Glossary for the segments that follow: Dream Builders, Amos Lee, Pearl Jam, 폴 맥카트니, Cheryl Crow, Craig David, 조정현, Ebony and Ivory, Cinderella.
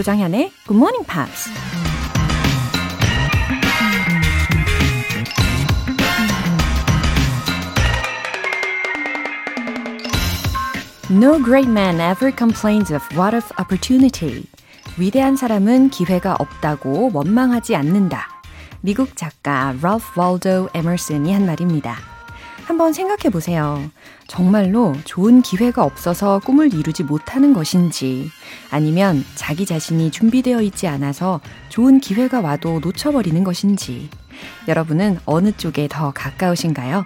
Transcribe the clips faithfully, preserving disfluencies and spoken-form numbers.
조정현의 Good Morning Pops. No great man ever complains of what of opportunity. 위대한 사람은 기회가 없다고 원망하지 않는다. 미국 작가 럴프 월도 에머슨이 한 말입니다. 한번 생각해 보세요. 정말로 좋은 기회가 없어서 꿈을 이루지 못하는 것인지, 아니면 자기 자신이 준비되어 있지 않아서 좋은 기회가 와도 놓쳐버리는 것인지, 여러분은 어느 쪽에 더 가까우신가요?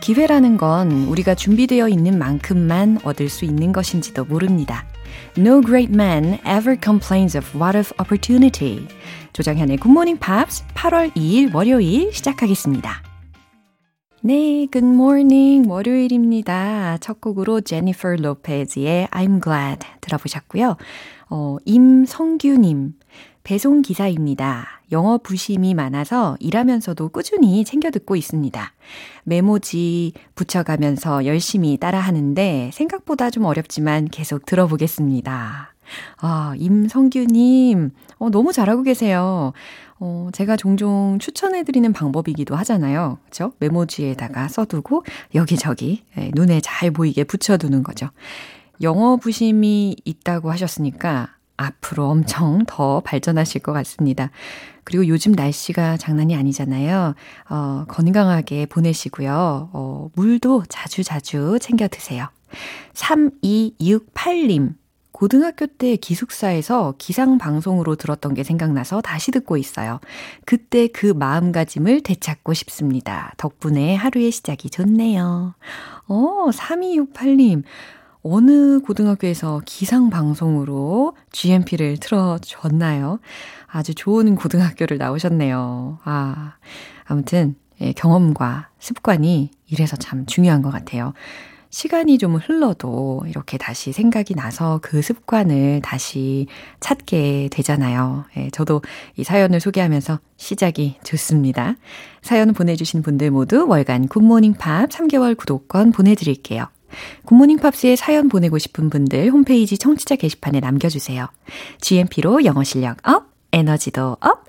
기회라는 건 우리가 준비되어 있는 만큼만 얻을 수 있는 것인지도 모릅니다. No great man ever complains of what of opportunity. 조정현의 굿모닝 팝스 팔월 이일 월요일 시작하겠습니다. 네, 굿모닝 월요일입니다. 첫 곡으로 제니퍼 로페즈의 I'm Glad 들어보셨고요. 어, 임성규님, 배송기사입니다. 영어 부심이 많아서 일하면서도 꾸준히 챙겨 듣고 있습니다. 메모지 붙여가면서 열심히 따라하는데 생각보다 좀 어렵지만 계속 들어보겠습니다. 아, 임성규님, 어, 너무 잘하고 계세요. 어, 제가 종종 추천해드리는 방법이기도 하잖아요. 그렇죠? 메모지에다가 써두고 여기저기 눈에 잘 보이게 붙여두는 거죠. 영어 부심이 있다고 하셨으니까 앞으로 엄청 더 발전하실 것 같습니다. 그리고 요즘 날씨가 장난이 아니잖아요. 어, 건강하게 보내시고요. 어, 물도 자주자주 챙겨 드세요. 삼이육팔님. 고등학교 때 기숙사에서 기상방송으로 들었던 게 생각나서 다시 듣고 있어요. 그때 그 마음가짐을 되찾고 싶습니다. 덕분에 하루의 시작이 좋네요. 어, 삼이육팔님. 어느 고등학교에서 기상방송으로 지엠피를 틀어줬나요? 아주 좋은 고등학교를 나오셨네요. 아, 아무튼 경험과 습관이 이래서 참 중요한 것 같아요. 시간이 좀 흘러도 이렇게 다시 생각이 나서 그 습관을 다시 찾게 되잖아요. 예, 저도 이 사연을 소개하면서 시작이 좋습니다. 사연 보내주신 분들 모두 월간 굿모닝팝 삼 개월 구독권 보내드릴게요. 굿모닝팝스에 사연 보내고 싶은 분들 홈페이지 청취자 게시판에 남겨주세요. 지엠피로 영어 실력 업, 에너지도 업,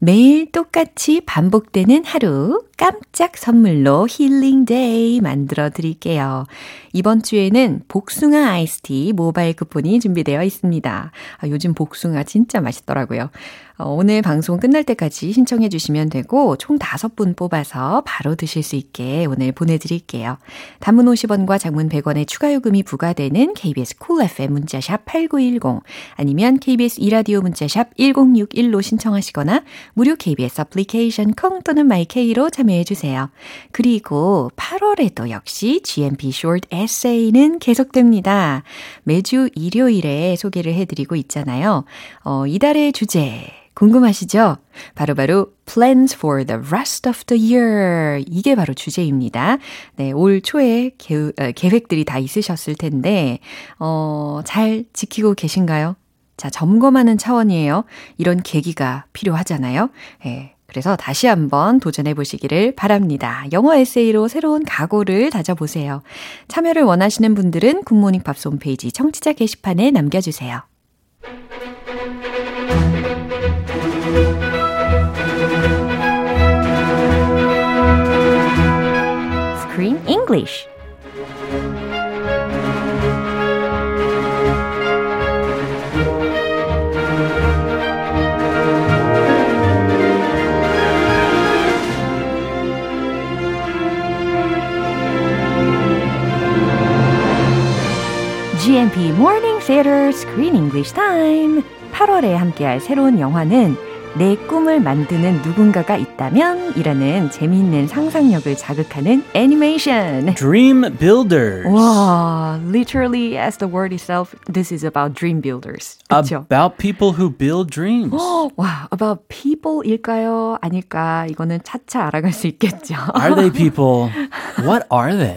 매일 똑같이 반복되는 하루 깜짝 선물로 힐링데이 만들어 드릴게요. 이번 주에는 복숭아 아이스티 모바일 쿠폰이 준비되어 있습니다. 아, 요즘 복숭아 진짜 맛있더라고요. 어, 오늘 방송 끝날 때까지 신청해 주시면 되고 총 다섯 분 뽑아서 바로 드실 수 있게 오늘 보내드릴게요. 단문 오십 원과 장문 백 원의 추가 요금이 부과되는 케이비에스 쿨 에프엠 문자샵 팔구일공 아니면 케이비에스 이라디오 문자샵 일공육일로 신청하시거나 무료 케이비에스 애플리케이션 콩 또는 마이케이로 참여해주세요. 그리고 팔월에도 역시 지엠피 Short Essay는 계속됩니다. 매주 일요일에 소개를 해드리고 있잖아요. 어, 이달의 주제 궁금하시죠? 바로바로 Plans for the Rest of the Year. 이게 바로 주제입니다. 네, 올 초에 계, 계획들이 다 있으셨을 텐데 어, 잘 지키고 계신가요? 자, 점검하는 차원이에요. 이런 계기가 필요하잖아요. 예, 그래서 다시 한번 도전해 보시기를 바랍니다. 영어 에세이로 새로운 각오를 다져보세요. 참여를 원하시는 분들은 굿모닝 팝스 홈페이지 청취자 게시판에 남겨주세요. Screen English. 지엠피 Morning Theater Screen English Time. 팔월에 함께할 새로운 영화는 내 꿈을 만드는 누군가가 있다면 이라는 재미있는 상상력을 자극하는 애니메이션 Dream Builders. 와, literally as the word itself, this is about dream builders. 그쵸? About people who build dreams. 와, about people일까요? 아닐까? 이거는 차차 알아갈 수 있겠죠. Are they people? What are they?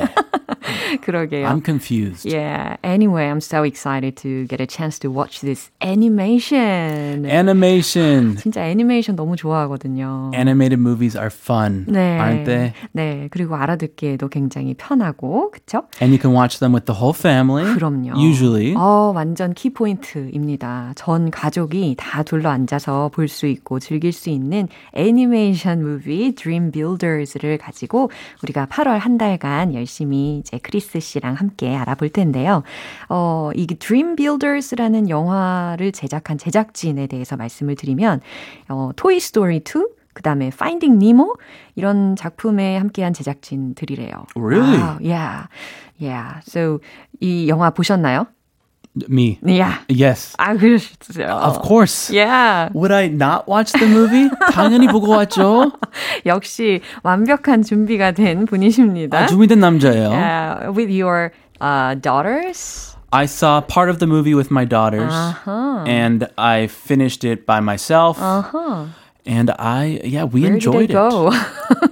그러게요. I'm confused. Yeah. Anyway, I'm so excited to get a chance to watch this animation. Animation. 진짜 애니메이션 너무 좋아하거든요. Animated movies are fun, 네. aren't they? 네. 그리고 알아듣기에도 굉장히 편하고, 그렇죠? And you can watch them with the whole family. 그럼요. Usually. 어, 완전 키포인트입니다. 전 가족이 다 둘러앉아서 볼 수 있고 즐길 수 있는 애니메이션 무비 Dream Builders를 가지고 우리가 팔월 한 달간 열심히 이제 크리스 씨랑 함께 알아볼 텐데요. 어, 이 Dream Builders라는 영화를 제작한 제작진에 대해서 말씀을 드리면 어, Toy Story 투, 그다음에 Finding Nemo 이런 작품에 함께한 제작진들이래요. Really? Wow, yeah. Yeah. So 이 영화 보셨나요? Me. Yeah. Yes. I wish. So. Of course. Yeah. Would I not watch the movie? 당연히 보고 왔죠. 역시 완벽한 준비가 된 분이십니다. 아, 준비된 남자예요. Yeah. With your uh, daughters? I saw part of the movie with my daughters. Uh-huh. And I finished it by myself. Uh-huh. And I, yeah, we Where enjoyed did they it. Go?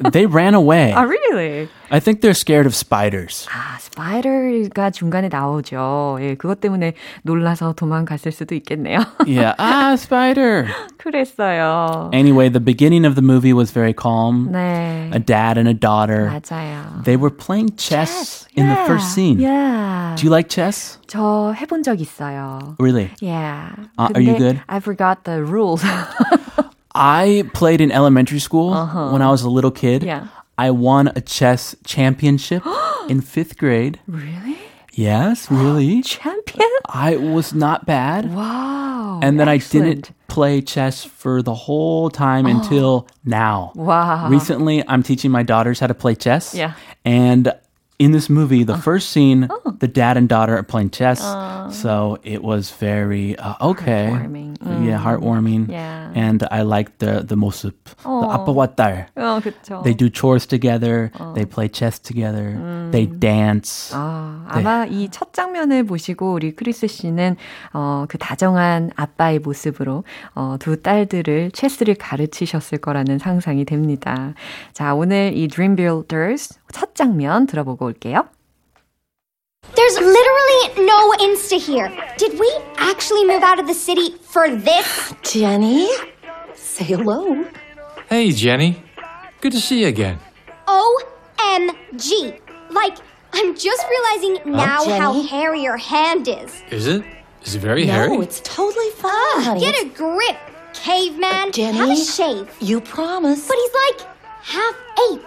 They ran away. Oh, really? I think they're scared of spiders. 아, 스파이더가 중간에 나오죠. 예, 그것 때문에 놀라서 도망갔을 수도 있겠네요. Yeah, ah, spider. 그랬어요. Anyway, the beginning of the movie was very calm. 네. A dad and a daughter. 맞아요. They were playing chess, chess. in yeah. the first scene. Yeah. Do you like chess? 저 해본 적 있어요. Really? Yeah. Uh, are you good? I forgot the rules. I played in elementary school uh-huh. when I was a little kid. Yeah. I won a chess championship in fifth grade. Really? Yes, really. Champion? I was not bad. Wow. And then excellent. I didn't play chess for the whole time oh. until now. Wow. Recently, I'm teaching my daughters how to play chess. Yeah. And in this movie, the uh. first scene, oh. the dad and daughter are playing chess. Uh. So it was very, uh, okay. Heartwarming. Mm. Yeah, heartwarming. Yeah. And I liked the, the 모습. Oh. The 아빠와 딸. Oh, 그쵸. They do chores together. Oh. They play chess together. Mm. They dance. 아, they... 아마 이 첫 장면을 보시고 우리 크리스 씨는 어, 그 다정한 아빠의 모습으로 어, 두 딸들을 체스를 가르치셨을 거라는 상상이 됩니다. 자, 오늘 이 Dream Builders 첫 장면 들어보고 올게요. There's literally no Insta here. Did we actually move out of the city for this? Jenny, say hello. Hey, Jenny. Good to see you again. O M G. Like, I'm just realizing now uh, how hairy your hand is. Is it? Is it very no, hairy? No, it's totally fine, uh, honey. Get a grip, caveman. Uh, Jenny, have a shave. You promise. But he's like half ape.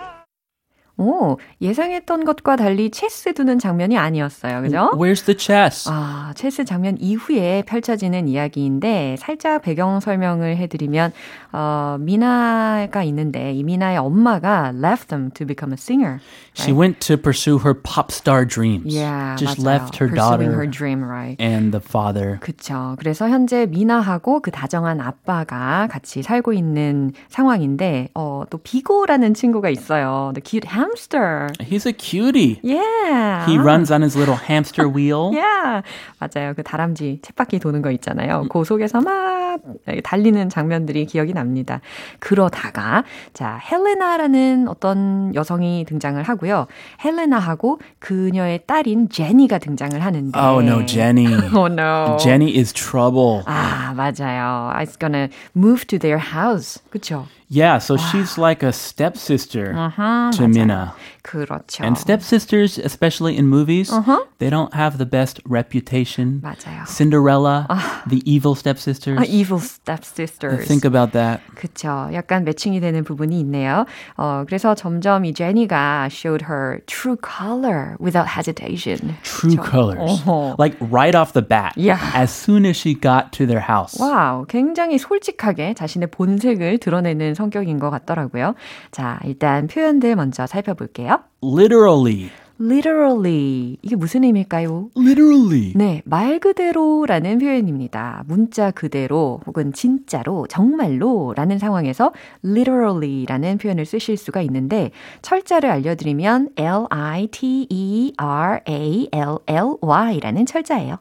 오, 예상했던 것과 달리 체스 두는 장면이 아니었어요. 그죠? Where's the chess? 아, 체스 장면 이후에 펼쳐지는 이야기인데 살짝 배경 설명을 해드리면 어, 미나가 있는데 이 미나의 엄마가 left them to become a singer. Right? She went to pursue her pop star dreams. Yeah, Just 맞아요. left her Pursuing daughter her dream, right. and the father. 그쵸. 그래서 현재 미나하고 그 다정한 아빠가 같이 살고 있는 상황인데 어, 또 비고라는 친구가 있어요. The cute ham Hamster. He's a cutie. Yeah. He runs on his little hamster wheel. Yeah. 맞아요. 그 다람쥐 쳇바퀴 도는 거 있잖아요. 그 속에서 막 달리는 장면들이 기억이 납니다. 그러다가 자, 헬레나라는 어떤 여성이 등장을 하고요. 헬레나하고 그녀의 딸인 제니가 등장을 하는데 Oh no, Jenny. Oh no. Jenny is trouble. 아, 맞아요. It's gonna move to their house. 그렇죠? Yeah, so wow. she's like a stepsister uh-huh, to 맞아요. Mina. 그렇죠. And stepsisters, especially in movies, uh-huh. they don't have the best reputation. 맞아요. Cinderella, uh, the evil stepsisters. Uh, evil stepsisters. I think about that. 그렇죠. 약간 매칭이 되는 부분이 있네요. 어, 그래서 점점 이 제니가 showed her true color without hesitation. True 그쵸? colors. Uh-huh. Like right off the bat. Yeah. As soon as she got to their house. 와우, wow, 굉장히 솔직하게 자신의 본색을 드러내는 성격인 것 같더라고요. 자, 일단 표현들 먼저 살펴볼게요. Literally. Literally. 이게 무슨 의미일까요? Literally. 네, 말 그대로라는 표현입니다. 문자 그대로 혹은 진짜로, 정말로 라는 상황에서 literally라는 표현을 쓰실 수가 있는데 철자를 알려드리면 L I T E R A L L Y라는 철자예요.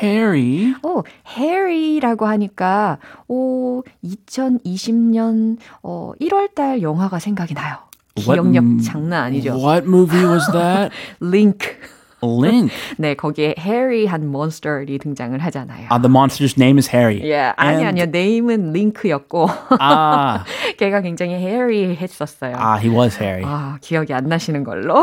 Harry. 오, Harry라고 하니까 오, 이천이십 년 어, 일월 달 영화가 생각이 나요. 기억력 what, 장난 아니죠. What movie was that? Link. Link. 네, 거기에 해리한 몬스터들이 등장을 하잖아요. Uh, the monster's name is Harry. Yeah, 아니, 아니요. 네임은 링크였고 아. 걔가 굉장히 해리했었어요. 아, he was Harry. 아, 기억이 안 나시는 걸로.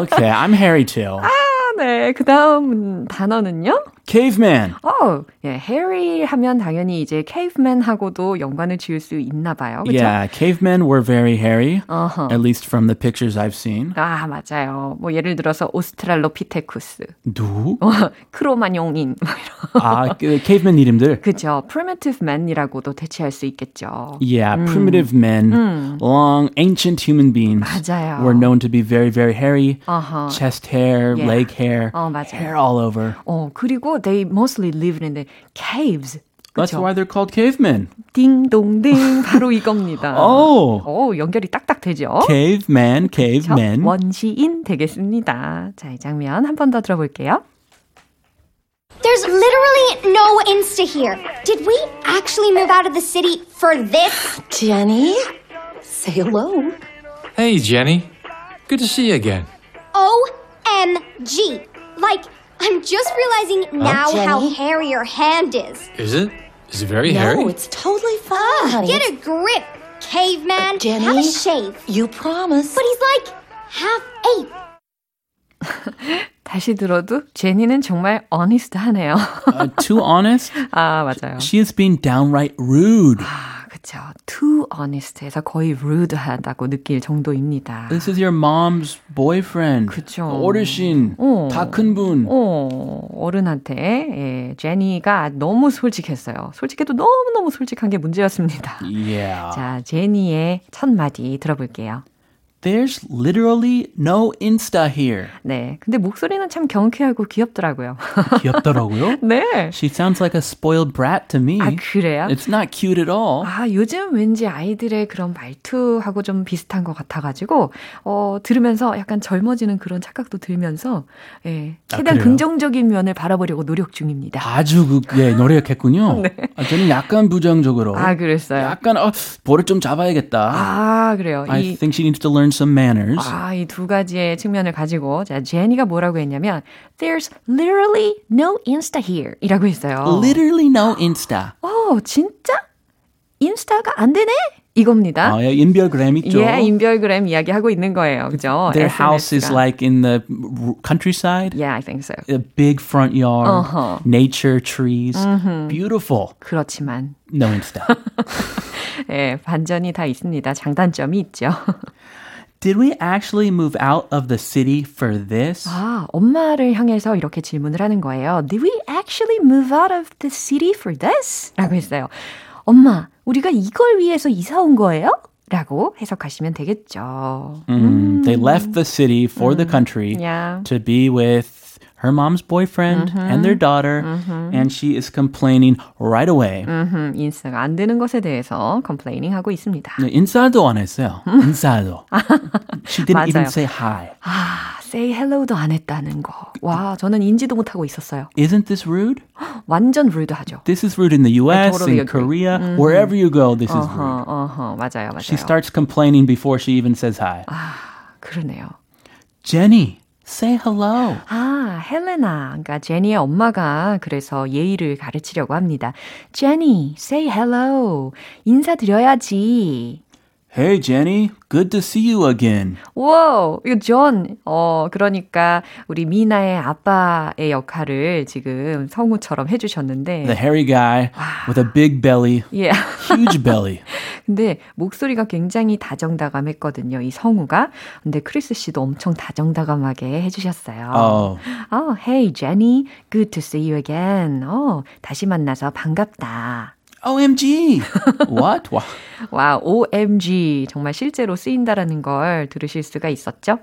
Okay, I'm Harry too. 아, 네, 그 다음 단어는요? Caveman. 어, 예, 해리 하면 당연히 이제 caveman하고도 연관을 지을 수 있나 봐요. 그렇죠? Yeah, cavemen were very hairy, uh-huh. at least from the pictures I've seen. 아, 맞아요. 뭐 예를 들어서 오스트랄로피테쿠스. 누구? 어, 크로마뇽인. 아, 그, caveman 이름들. 그렇죠. Primitive men이라고도 대체할 수 있겠죠. Yeah, 음. primitive men, 음. long, ancient human beings 맞아요. were known to be very, very hairy. Uh-huh. Chest hair, yeah. leg hair, 어, hair all over. 어, 그리고 They mostly lived in the caves. That's 그쵸? why they're called cavemen. 딩동댕 바로 이겁니다. 오, oh. oh, 연결이 딱딱 되죠. Caveman, cavemen. 원시인 되겠습니다. 자, 이 장면 한 번 더 들어볼게요. There's literally no Insta here. Did we actually move out of the city for this? Jenny, say hello. Hey, Jenny. Good to see you again. O M G. Like... I'm just realizing now oh, how hairy your hand is. Is it? Is it very no, hairy? No, it's totally fine, uh, honey. Get a grip, caveman. Uh, Jenny, have a shave. You promise. But he's like half ape. 다시 들어도 제니는 정말 honest하네요. uh, too honest? 아, 맞아요. She is being downright rude. 그렇죠. Too honest해서 거의 rude하다고 느낄 정도입니다. This is your mom's boyfriend. 그렇죠. 어르신, 어. 다 큰 분. 어. 어른한테 예, 제니가 너무 솔직했어요. 솔직해도 너무너무 솔직한 게 문제였습니다. Yeah. 자, 제니의 첫 마디 들어볼게요. There's literally no Insta here. 네, 근데 목소리는 참 경쾌하고 귀엽더라고요. 귀엽더라고요? 네. She sounds like a spoiled brat to me. 아, 그래요? It's not cute at all. 아, 요즘 왠지 아이들의 그런 말투하고 좀 비슷한 것 같아가지고 어, 들으면서 약간 젊어지는 그런 착각도 들면서 예, 최대한 아, 긍정적인 면을 바라보려고 노력 중입니다. 아주 그, 예, 노력했군요. 네. 아, 저는 약간 부정적으로. 아, 그랬어요? 약간 어, 볼을 좀 잡아야겠다. 아, 그래요? I 이, think she needs to learn some manners. 아, 이 두 가지의 측면을 가지고 자, 제니가 뭐라고 했냐면 There's literally no Insta here 이라고 했어요. Literally no Insta. 오, 진짜? 인스타가 안 되네? 이겁니다. 아, 인별그램 있죠. 예, 인별그램 이야기하고 있는 거예요. 그죠? Their 에스엔에스가. house is like in the countryside. Yeah, I think so. A big front yard, uh-huh. nature, trees. Uh-huh. Beautiful. 그렇지만. No Insta. 예, 반전이 다 있습니다. 장단점이 있죠. Did we actually move out of the city for this? 아, 엄마를 향해서 이렇게 질문을 하는 거예요. Did we actually move out of the city for this? 라고 했어요. 엄마, 우리가 이걸 위해서 이사 온 거예요? 라고 해석하시면 되겠죠. 음, 음. They left the city for 음. the country yeah. to be with her mom's boyfriend mm-hmm. and their daughter, mm-hmm. and she is complaining right away. Mm-hmm. 인싸가 안 되는 것에 대해서 complaining 하고 있습니다. 네, 인싸도 안 했어요. 인싸도. She didn't even say hi. 아, say hello도 안 했다는 거. 와, 저는 인지도 못하고 있었어요. Isn't this rude? 완전 rude하죠. This is rude in the U S, totally in agree. Korea, mm-hmm. wherever you go, this uh-huh, is rude. Uh-huh, 맞아요, 맞아요. She starts complaining before she even says hi. 아, 그러네요. Jenny. Say hello. 아, 헬레나. 그러니까 제니의 엄마가 그래서 예의를 가르치려고 합니다. Jenny, say hello. 인사드려야지. Hey, Jenny. Good to see you again. Wow, 이거 존. 어, 그러니까 우리 미나의 아빠의 역할을 지금 성우처럼 해주셨는데. The hairy guy 와. with a big belly. Yeah. Huge belly. 근데 목소리가 굉장히 다정다감했거든요, 이 성우가. 근데 크리스 씨도 엄청 다정다감하게 해주셨어요. Oh. Oh, hey, Jenny. Good to see you again. 어, oh, 다시 만나서 반갑다. O M G! What? 와, wow, O M G. 정말 실제로 쓰인다라는 걸 들으실 수가 있었죠?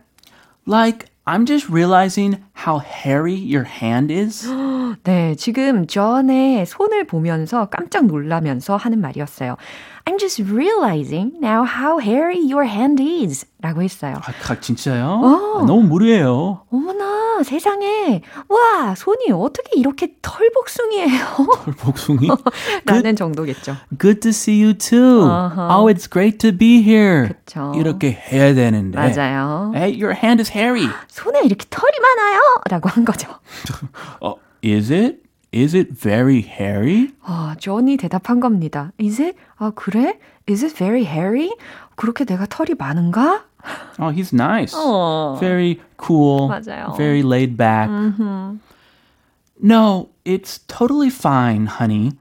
Like, I'm just realizing how hairy your hand is. 네, 지금 전에 손을 보면서 깜짝 놀라면서 하는 말이었어요. I'm just realizing now how hairy your hand is. 라고 했어요. 아, 진짜요? 어. 아, 너무 무료예요. 어머나, 세상에. 와, 손이 어떻게 이렇게 털복숭이에요? 털복숭이? 라는 정도겠죠. Good to see you too. Uh-huh. Oh, it's great to be here. 그쵸. 이렇게 해야 되는데. 맞아요. Hey, your hand is hairy. 손에 이렇게 털이 많아요. 라고 한 거죠. 어, is it? Is it very hairy? 아, 존이 대답한 겁니다. Is it? 아, 그래? Is it very hairy? 그렇게 내가 털이 많은가? Oh, he's nice. Oh. Very cool. 맞아요. Very laid back. Mm-hmm. No, it's totally fine, honey.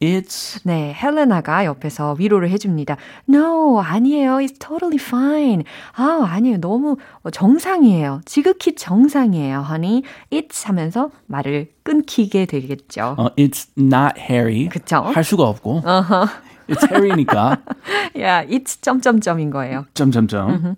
It's... 네, 헬레나가 옆에서 위로를 해줍니다. No, 아니에요. It's totally fine. 아, 아니에요. 너무 정상이에요. 지극히 정상이에요, honey. It's 하면서 말을 끊기게 되겠죠. Uh, it's not hairy. 그쵸? 할 수가 없고. Uh-huh. It's hairy니까. yeah, it's 점점점인 거예요. 점점점.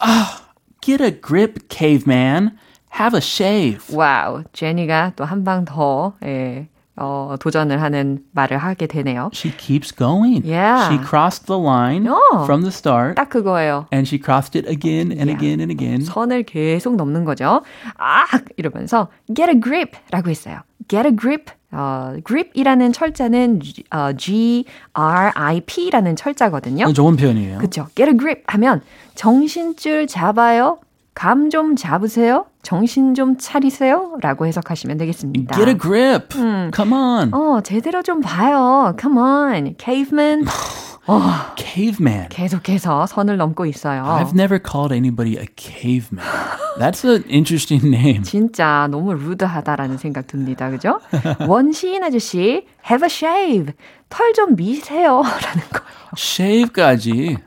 Ah, get a grip, caveman. Have a shave. 와우, 제니가 또 한 방 더... 예. 어, 도전을 하는 말을 하게 되네요. She keeps going. Yeah. She crossed the line oh, from the start. 딱 그거예요. And she crossed it again and yeah. again and again. 선을 계속 넘는 거죠. 아! 이러면서 get a grip라고 했어요. Get a grip. 어, grip이라는 철자는 G, 어, G-R-I-P라는 철자거든요. 좋은 표현이에요. 그렇죠. Get a grip 하면 정신줄 잡아요. 감 좀 잡으세요. 정신 좀 차리세요. 라고 해석하시면 되겠습니다. Get a grip. 음. Come on. 어, 제대로 좀 봐요. Come on. Caveman. 어, caveman. 계속해서 선을 넘고 있어요. I've never called anybody a caveman. That's an interesting name. 진짜 너무 루드하다라는 생각 듭니다. 그죠? 원시인 아저씨, have a shave. 털 좀 미세요. 라는 거예요. shave까지.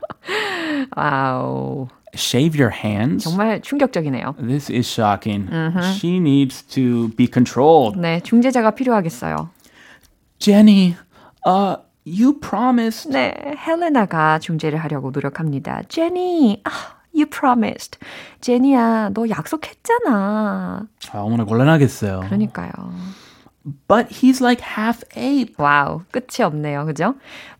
와우. Shave your hands. 정말 충격적이네요. This is shocking. Mm-hmm. She needs to be controlled. 네, 중재자가 필요하겠어요. Jenny, uh, you promised. 네, 헬레나가 중재를 하려고 노력합니다. Jenny, you promised. 제니야, 너 약속했잖아. 아, 어머나 곤란하겠어요. 그러니까요. But he's like half ape. 와우, 끝이 없네요, 그죠?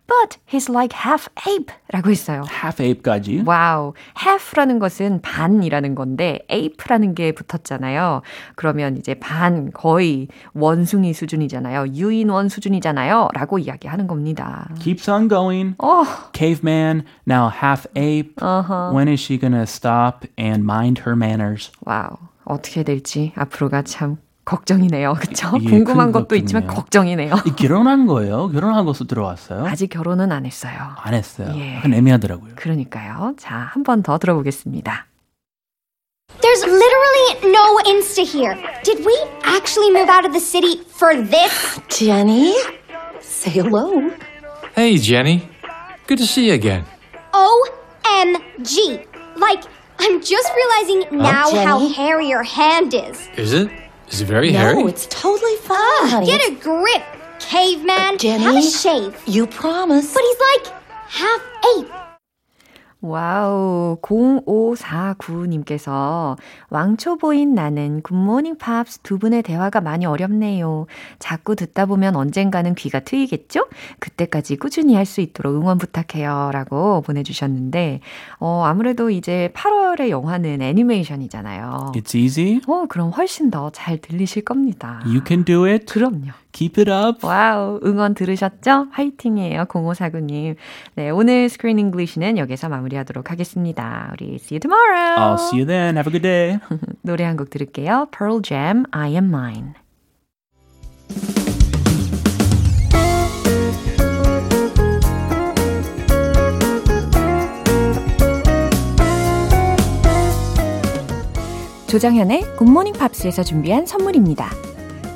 But he's like half ape라고 있어요. Half ape까지? 와우, half라는 것은 반이라는 건데 ape라는 게 붙었잖아요. 그러면 이제 반, 거의 원숭이 수준이잖아요. 유인원 수준이잖아요. 라고 이야기하는 겁니다. Keeps on going. Oh. Caveman, now half ape. Uh-huh. When is she gonna stop and mind her manners? 와우, 어떻게 될지 앞으로가 참... 걱정이네요. 그렇죠? 예, 궁금한 것도 걱정이네요. 있지만 걱정이네요. 결혼한 거예요? 결혼하고서 들어왔어요? 아직 결혼은 안 했어요. 안 했어요. 예. 약간 애매하더라고요. 그러니까요. 자, 한 번 더 들어보겠습니다. There's literally no Insta here. Did we actually move out of the city for this? Jenny, say hello. Hey, Jenny. Good to see you again. O M G. Like, I'm just realizing now oh, how hairy your hand is. Is it? Is it very no, hairy? No, it's totally fine, ah, honey. Get a grip, caveman. Uh, Jenny, have a shave. You promise. But he's like half ape. 와우, 공오사구님께서 왕초보인 나는 굿모닝 팝스 두 분의 대화가 많이 어렵네요. 자꾸 듣다 보면 언젠가는 귀가 트이겠죠? 그때까지 꾸준히 할 수 있도록 응원 부탁해요. 라고 보내주셨는데 어, 아무래도 이제 팔월의 영화는 애니메이션이잖아요. It's easy. 어, 그럼 훨씬 더 잘 들리실 겁니다. You can do it. 그럼요. Keep it up. 와우, 응원 들으셨죠? 화이팅이에요, 공오사구님. 네, 오늘 스크린 잉글리시는 여기서 마무리하도록 하겠습니다. 우리 see you tomorrow. I'll see you then. Have a good day. 노래 한 곡 들을게요. Pearl Jam, I Am Mine. 조정현의 굿모닝 팝스에서 준비한 선물입니다.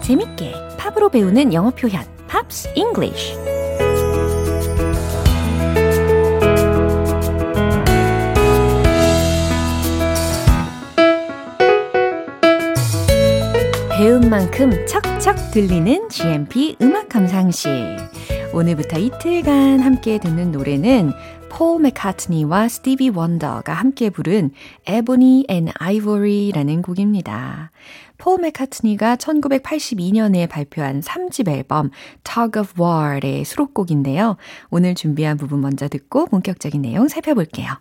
재밌게 팝으로 배우는 영어 표현 Pops English. 배운 만큼 척척 들리는 지엠피 음악 감상실. 오늘부터 이틀간 함께 듣는 노래는 폴 맥카트니와 스티비 원더가 함께 부른 Ebony and Ivory라는 곡입니다. 폴 맥카트니가 천구백팔십이 년에 발표한 삼 집 앨범 Tug of War의 수록곡인데요. 오늘 준비한 부분 먼저 듣고 본격적인 내용 살펴볼게요.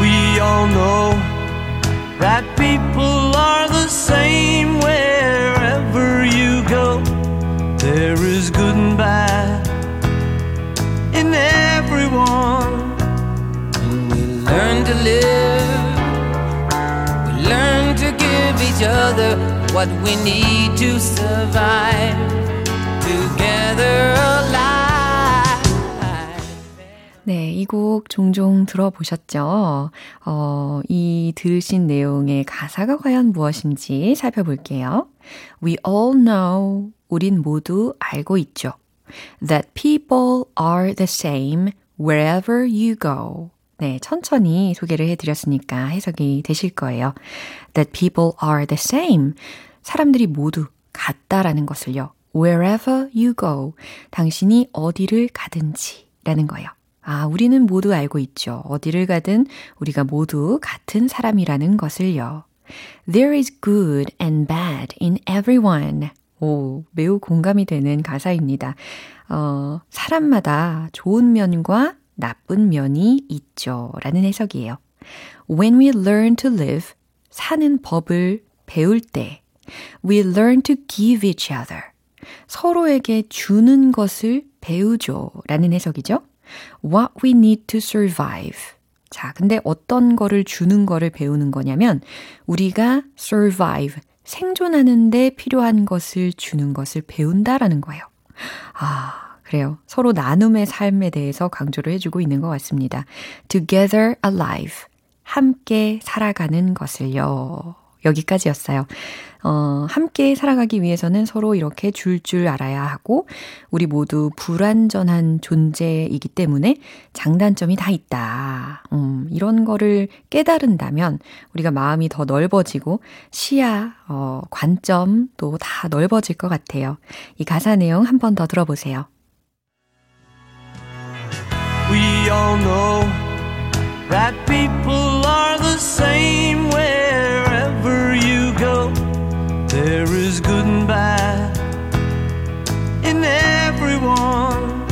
We all know that people are the same wherever you go. There is good and bad in everyone. And we learn to live, we learn to give each other what we need to survive. Together alive. 네, 이 곡 종종 들어보셨죠? 어, 이 들으신 내용의 가사가 과연 무엇인지 살펴볼게요. We all know, 우린 모두 알고 있죠. That people are the same wherever you go. 네, 천천히 소개를 해드렸으니까 해석이 되실 거예요. That people are the same. 사람들이 모두 같다라는 것을요. Wherever you go. 당신이 어디를 가든지 라는 거예요. 아, 우리는 모두 알고 있죠. 어디를 가든 우리가 모두 같은 사람이라는 것을요. There is good and bad in everyone. 오, 매우 공감이 되는 가사입니다. 어, 사람마다 좋은 면과 나쁜 면이 있죠. 라는 해석이에요. When we learn to live, 사는 법을 배울 때 We learn to give each other. 서로에게 주는 것을 배우죠. 라는 해석이죠. What we need to survive. 자, 근데 어떤 거를 주는 거를 배우는 거냐면 우리가 survive, 생존하는 데 필요한 것을 주는 것을 배운다라는 거예요. 아, 그래요. 서로 나눔의 삶에 대해서 강조를 해주고 있는 것 같습니다. Together alive. 함께 살아가는 것을요. 여기까지였어요. 어, 함께 살아가기 위해서는 서로 이렇게 줄 줄 알아야 하고 우리 모두 불완전한 존재이기 때문에 장단점이 다 있다. 음, 이런 거를 깨달은다면 우리가 마음이 더 넓어지고 시야, 어, 관점 또 다 넓어질 것 같아요. 이 가사 내용 한 번 더 들어보세요. We all know that people are the same way. There is good and bad in everyone.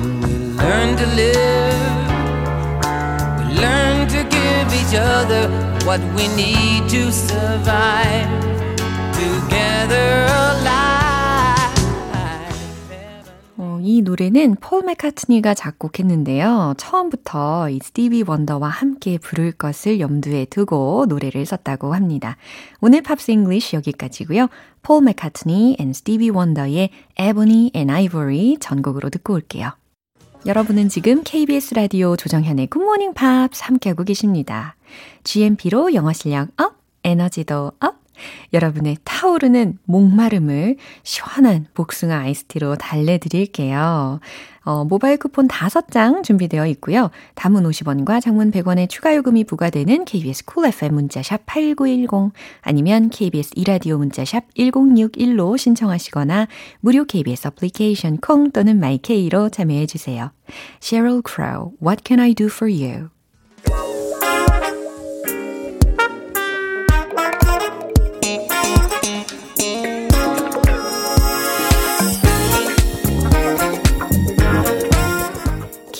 And we learn to live, we learn to give each other what we need to survive. Together alive. 어, 이 노래는 폴 맥카트니가 작곡했는데요. 처음부터 이 스티비 원더와 함께 부를 것을 염두에 두고 노래를 썼다고 합니다. 오늘 팝스 잉글리쉬 여기까지고요. 폴 맥카트니 and 스티비 원더의 Ebony and Ivory 전곡으로 듣고 올게요. 여러분은 지금 케이비에스 라디오 조정현의 굿모닝 팝스 함께하고 계십니다. 지엠피로 영어 실력 업, 에너지도 업, 여러분의 타오르는 목마름을 시원한 복숭아 아이스티로 달래드릴게요. 어, 모바일 쿠폰 다섯 장 준비되어 있고요. 단문 오십 원과 장문 백 원의 추가 요금이 부과되는 케이비에스 쿨 에프엠 문자샵 팔구일공 아니면 케이비에스 이라디오 문자샵 일공육일로 신청하시거나 무료 케이비에스 애플리케이션 콩 또는 마이케이로 참여해주세요. Cheryl Crow, What Can I Do For You?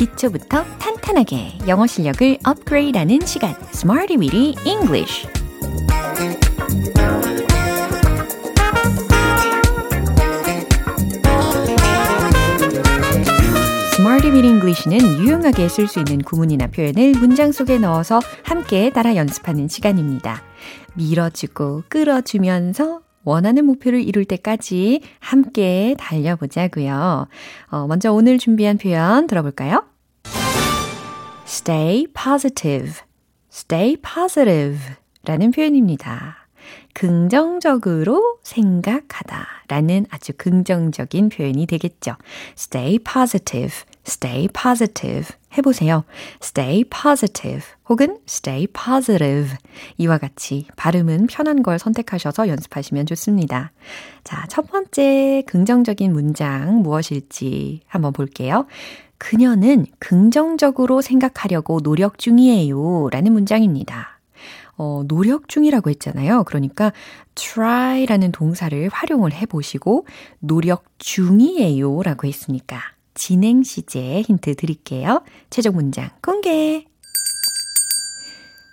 기초부터 탄탄하게 영어 실력을 업그레이드하는 시간 Smarty Weedy English Smarty Weedy English는 유용하게 쓸 수 있는 구문이나 표현을 문장 속에 넣어서 함께 따라 연습하는 시간입니다. 밀어주고 끌어주면서 원하는 목표를 이룰 때까지 함께 달려보자고요. 어, 먼저 오늘 준비한 표현 들어볼까요? Stay positive, stay positive 라는 표현입니다. 긍정적으로 생각하다 라는 아주 긍정적인 표현이 되겠죠. Stay positive, stay positive 해보세요. Stay positive 혹은 stay positive 이와 같이 발음은 편한 걸 선택하셔서 연습하시면 좋습니다. 자, 첫 번째 긍정적인 문장 무엇일지 한번 볼게요. 그녀는 긍정적으로 생각하려고 노력 중이에요 라는 문장입니다. 어, 노력 중이라고 했잖아요. 그러니까 try라는 동사를 활용을 해보시고 노력 중이에요 라고 했으니까 진행 시제 힌트 드릴게요. 최종 문장 공개.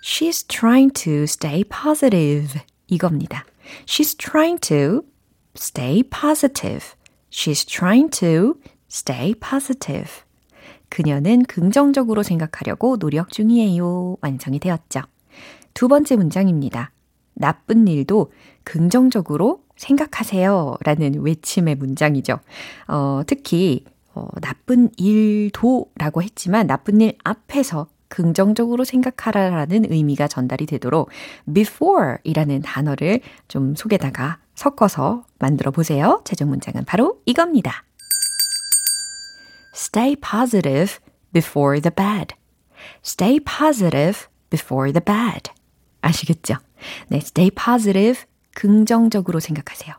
She's trying to stay positive. 이겁니다. She's trying to stay positive. She's trying to stay positive. 그녀는 긍정적으로 생각하려고 노력 중이에요. 완성이 되었죠. 두 번째 문장입니다. 나쁜 일도 긍정적으로 생각하세요. 라는 외침의 문장이죠. 어, 특히 어, 나쁜 일도 라고 했지만 나쁜 일 앞에서 긍정적으로 생각하라라는 의미가 전달이 되도록 before 이라는 단어를 좀 속에다가 섞어서 만들어 보세요. 최종 문장은 바로 이겁니다. Stay positive before the bad. Stay positive before the bad. 아시겠죠? 네, stay positive, 긍정적으로 생각하세요.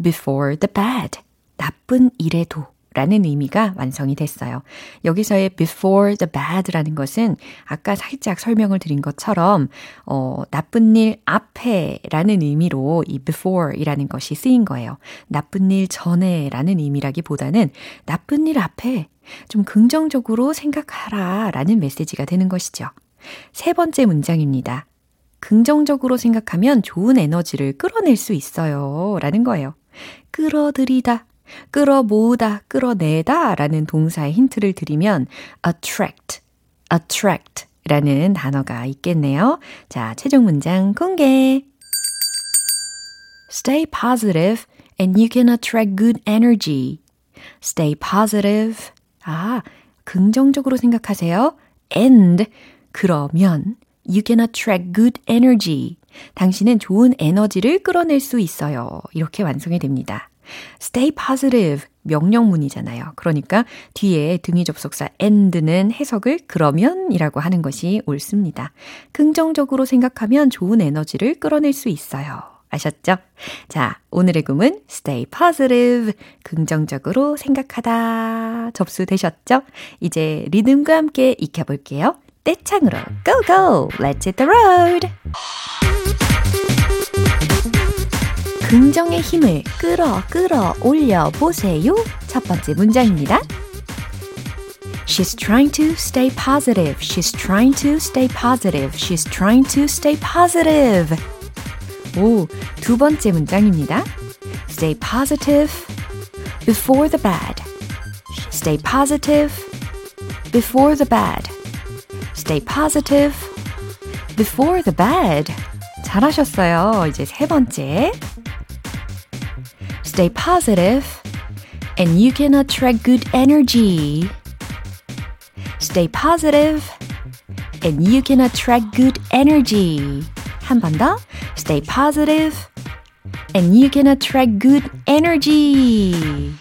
Before the bad, 나쁜 일에도 라는 의미가 완성이 됐어요. 여기서의 before the bad라는 것은 아까 살짝 설명을 드린 것처럼 어, 나쁜 일 앞에 라는 의미로 이 before 이라는 것이 쓰인 거예요. 나쁜 일 전에 라는 의미라기보다는 나쁜 일 앞에 좀 긍정적으로 생각하라 라는 메시지가 되는 것이죠. 세 번째 문장입니다. 긍정적으로 생각하면 좋은 에너지를 끌어낼 수 있어요 라는 거예요. 끌어들이다, 끌어모으다, 끌어내다 라는 동사의 힌트를 드리면 attract, attract 라는 단어가 있겠네요. 자, 최종 문장 공개. Stay positive and you can attract good energy. Stay positive. 아, 긍정적으로 생각하세요. And 그러면 you can attract good energy. 당신은 좋은 에너지를 끌어낼 수 있어요. 이렇게 완성이 됩니다. Stay positive, 명령문이잖아요. 그러니까 뒤에 등위 접속사 and는 해석을 그러면 이라고 하는 것이 옳습니다. 긍정적으로 생각하면 좋은 에너지를 끌어낼 수 있어요. 아셨죠? 자, 오늘의 꿈은 stay positive, 긍정적으로 생각하다. 접수되셨죠? 이제 리듬과 함께 익혀볼게요. 떼창으로 go go, let's hit the road. 긍정의 힘을 끌어 끌어 올려보세요. 첫 번째 문장입니다. She's trying to stay positive. She's trying to stay positive. She's trying to stay positive. 오, 두 번째 문장입니다. Stay positive before the bad. Stay positive before the bad. Stay positive before the bad. 잘하셨어요. 이제 세 번째. Stay positive and you can attract good energy. Stay positive and you can attract good energy. 한 번 더. Stay positive and you can attract good energy.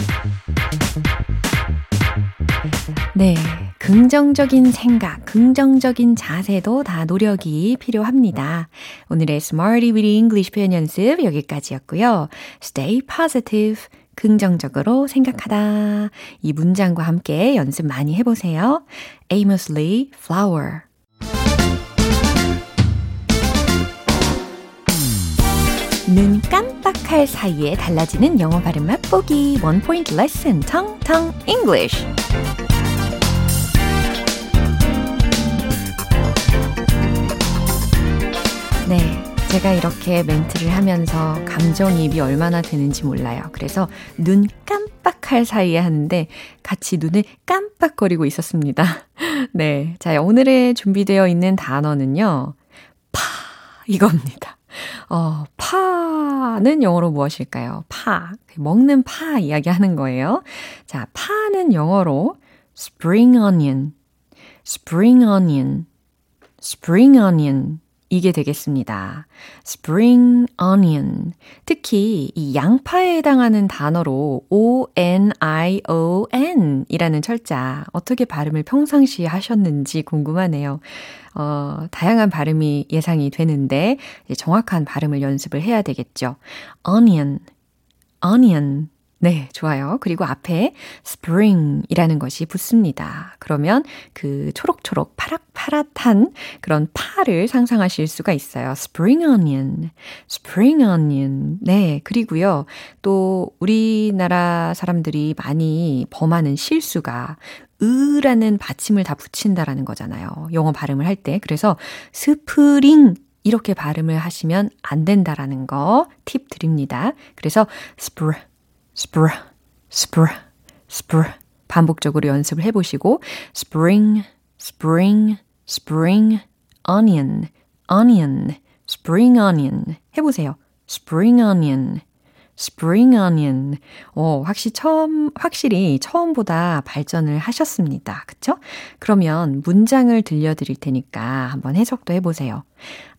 네. 긍정적인 생각, 긍정적인 자세도 다 노력이 필요합니다. 오늘의 Smarty Weedy English 표현 연습 여기까지였고요. Stay positive, 긍정적으로 생각하다. 이 문장과 함께 연습 많이 해보세요. Amos Lee, Flower. 눈 깜빡할 사이에 달라지는 영어 발음 맛보기 One Point Lesson, Tong Tong English. 네, 제가 이렇게 멘트를 하면서 감정이입이 얼마나 되는지 몰라요. 그래서 눈 깜빡할 사이에 하는데 같이 눈을 깜빡거리고 있었습니다. 네, 자, 오늘의 준비되어 있는 단어는요. 파, 이겁니다. 어, 파는 영어로 무엇일까요? 파, 먹는 파 이야기하는 거예요. 자, 파는 영어로 spring onion, spring onion, spring onion. 이게 되겠습니다. spring onion. 특히 이 양파에 해당하는 단어로 O N I O N 이라는 철자 어떻게 발음을 평상시에 하셨는지 궁금하네요. 어, 다양한 발음이 예상이 되는데 이제 정확한 발음을 연습을 해야 되겠죠. onion, onion. 네, 좋아요. 그리고 앞에 spring이라는 것이 붙습니다. 그러면 그 초록초록 파랗파랗한 그런 파를 상상하실 수가 있어요. spring onion, spring onion. 네, 그리고요. 또 우리나라 사람들이 많이 범하는 실수가 으라는 받침을 다 붙인다라는 거잖아요. 영어 발음을 할 때. 그래서 스프링 이렇게 발음을 하시면 안 된다라는 거 팁 드립니다. 그래서 spr spr, spr, spr 반복적으로 연습을 해보시고 spring, spring, spring, onion, onion, spring onion 해보세요. spring onion, spring onion. 오, 확실히 처음, 확실히 처음보다 발전을 하셨습니다. 그쵸? 그러면 문장을 들려드릴 테니까 한번 해석도 해보세요.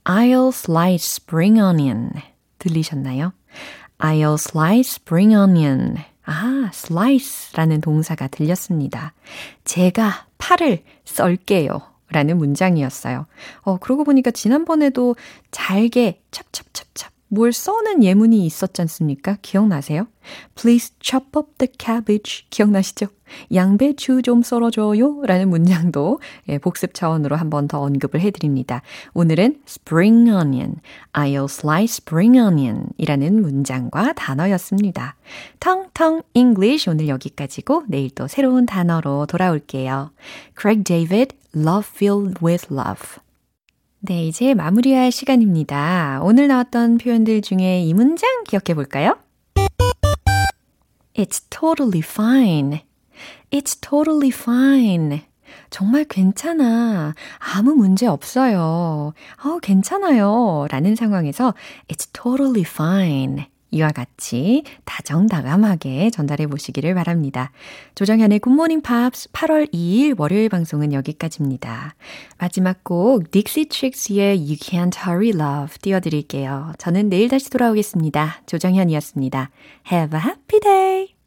I'll slice spring onion. 들리셨나요? I'll slice spring onion. 아, slice라는 동사가 들렸습니다. 제가 파를 썰게요. 라는 문장이었어요. 어, 그러고 보니까 지난번에도 잘게 찹찹찹찹 뭘 써는 예문이 있었지 않습니까? 기억나세요? Please chop up the cabbage. 기억나시죠? 양배추 좀 썰어줘요. 라는 문장도 복습 차원으로 한 번 더 언급을 해드립니다. 오늘은 spring onion, I'll slice spring onion 이라는 문장과 단어였습니다. 텅텅 English 오늘 여기까지고 내일 또 새로운 단어로 돌아올게요. Craig David, Love Filled with Love. 네, 이제 마무리할 시간입니다. 오늘 나왔던 표현들 중에 이 문장 기억해 볼까요? It's totally fine. It's totally fine. 정말 괜찮아. 아무 문제 없어요. 어, 괜찮아요. 라는 상황에서 It's totally fine. 이와 같이 다정다감하게 전달해 보시기를 바랍니다. 조정현의 굿모닝 팝스 팔월 이일 월요일 방송은 여기까지입니다. 마지막 곡 딕시 트릭스의 You Can't Hurry Love 띄워드릴게요. 저는 내일 다시 돌아오겠습니다. 조정현이었습니다. Have a happy day!